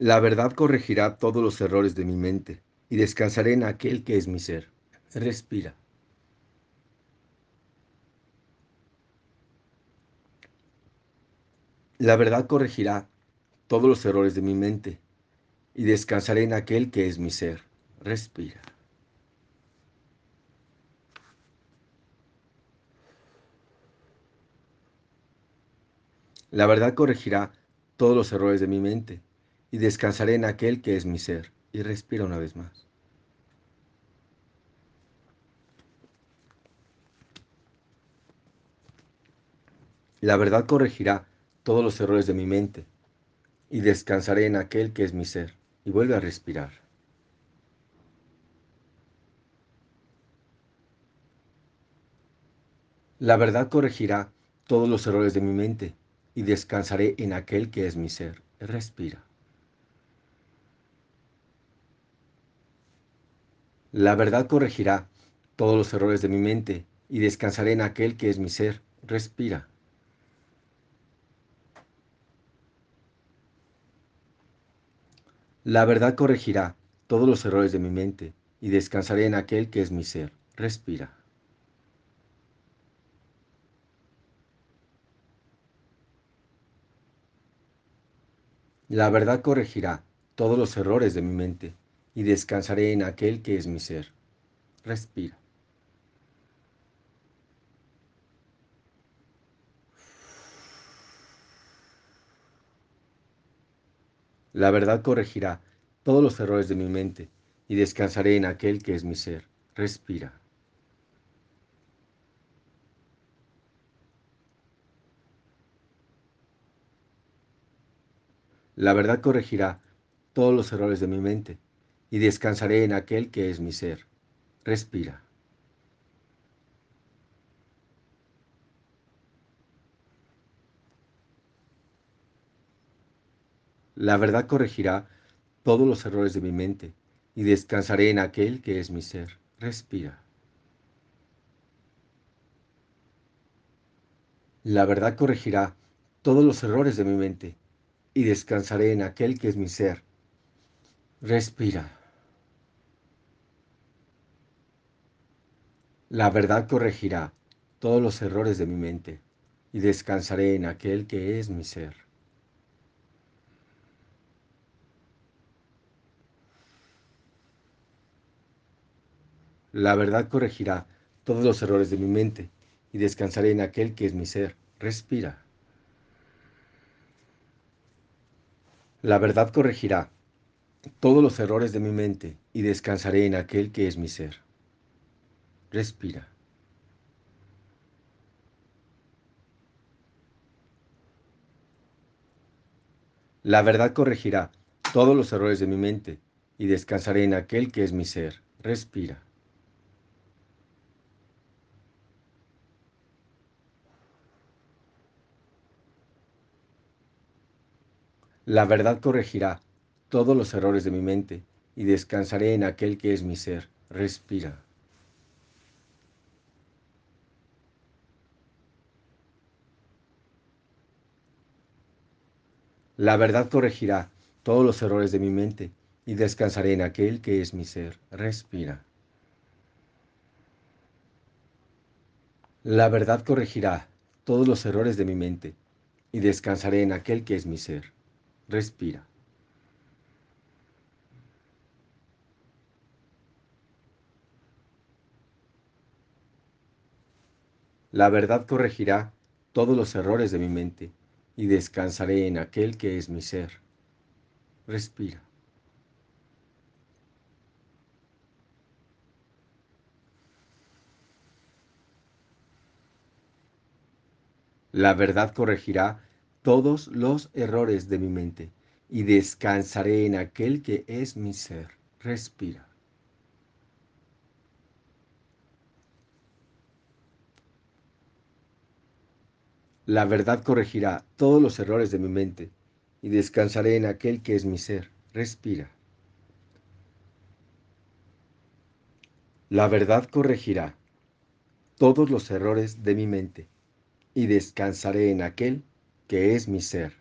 La verdad corregirá todos los errores de mi mente y descansaré en aquel que es mi ser. Respira. La verdad corregirá todos los errores de mi mente y descansaré en aquel que es mi ser. Respira. La verdad corregirá todos los errores de mi mente y descansaré en aquel que es mi ser. Y respira una vez más. La verdad corregirá todos los errores de mi mente y descansaré en aquel que es mi ser. Y vuelve a respirar. La verdad corregirá todos los errores de mi mente y descansaré en aquel que es mi ser. Respira. La verdad corregirá todos los errores de mi mente y descansaré en aquel que es mi ser. Respira. La verdad corregirá todos los errores de mi mente y descansaré en aquel que es mi ser. Respira. La verdad corregirá todos los errores de mi mente y descansaré en aquel que es mi ser. Respira. La verdad corregirá todos los errores de mi mente y descansaré en aquel que es mi ser. Respira. La verdad corregirá todos los errores de mi mente y descansaré en aquel que es mi ser. Respira. La verdad corregirá todos los errores de mi mente y descansaré en aquel que es mi ser. Respira. La verdad corregirá todos los errores de mi mente y descansaré en aquel que es mi ser. Respira. La verdad corregirá todos los errores de mi mente y descansaré en aquel que es mi ser. La verdad corregirá todos los errores de mi mente y descansaré en aquel que es mi ser. Respira. La verdad corregirá todos los errores de mi mente y descansaré en aquel que es mi ser. Respira. La verdad corregirá todos los errores de mi mente y descansaré en aquel que es mi ser. Respira. La verdad corregirá todos los errores de mi mente y descansaré en aquel que es mi ser. Respira. La verdad corregirá todos los errores de mi mente y descansaré en aquel que es mi ser. Respira. La verdad corregirá todos los errores de mi mente y descansaré en aquel que es mi ser. Respira. La verdad corregirá todos los errores de mi mente y descansaré en aquel que es mi ser. Respira. La verdad corregirá todos los errores de mi mente y descansaré en aquel que es mi ser. Respira. La verdad corregirá todos los errores de mi mente y descansaré en aquel que es mi ser. Respira. La verdad corregirá todos los errores de mi mente y descansaré en aquel que es mi ser.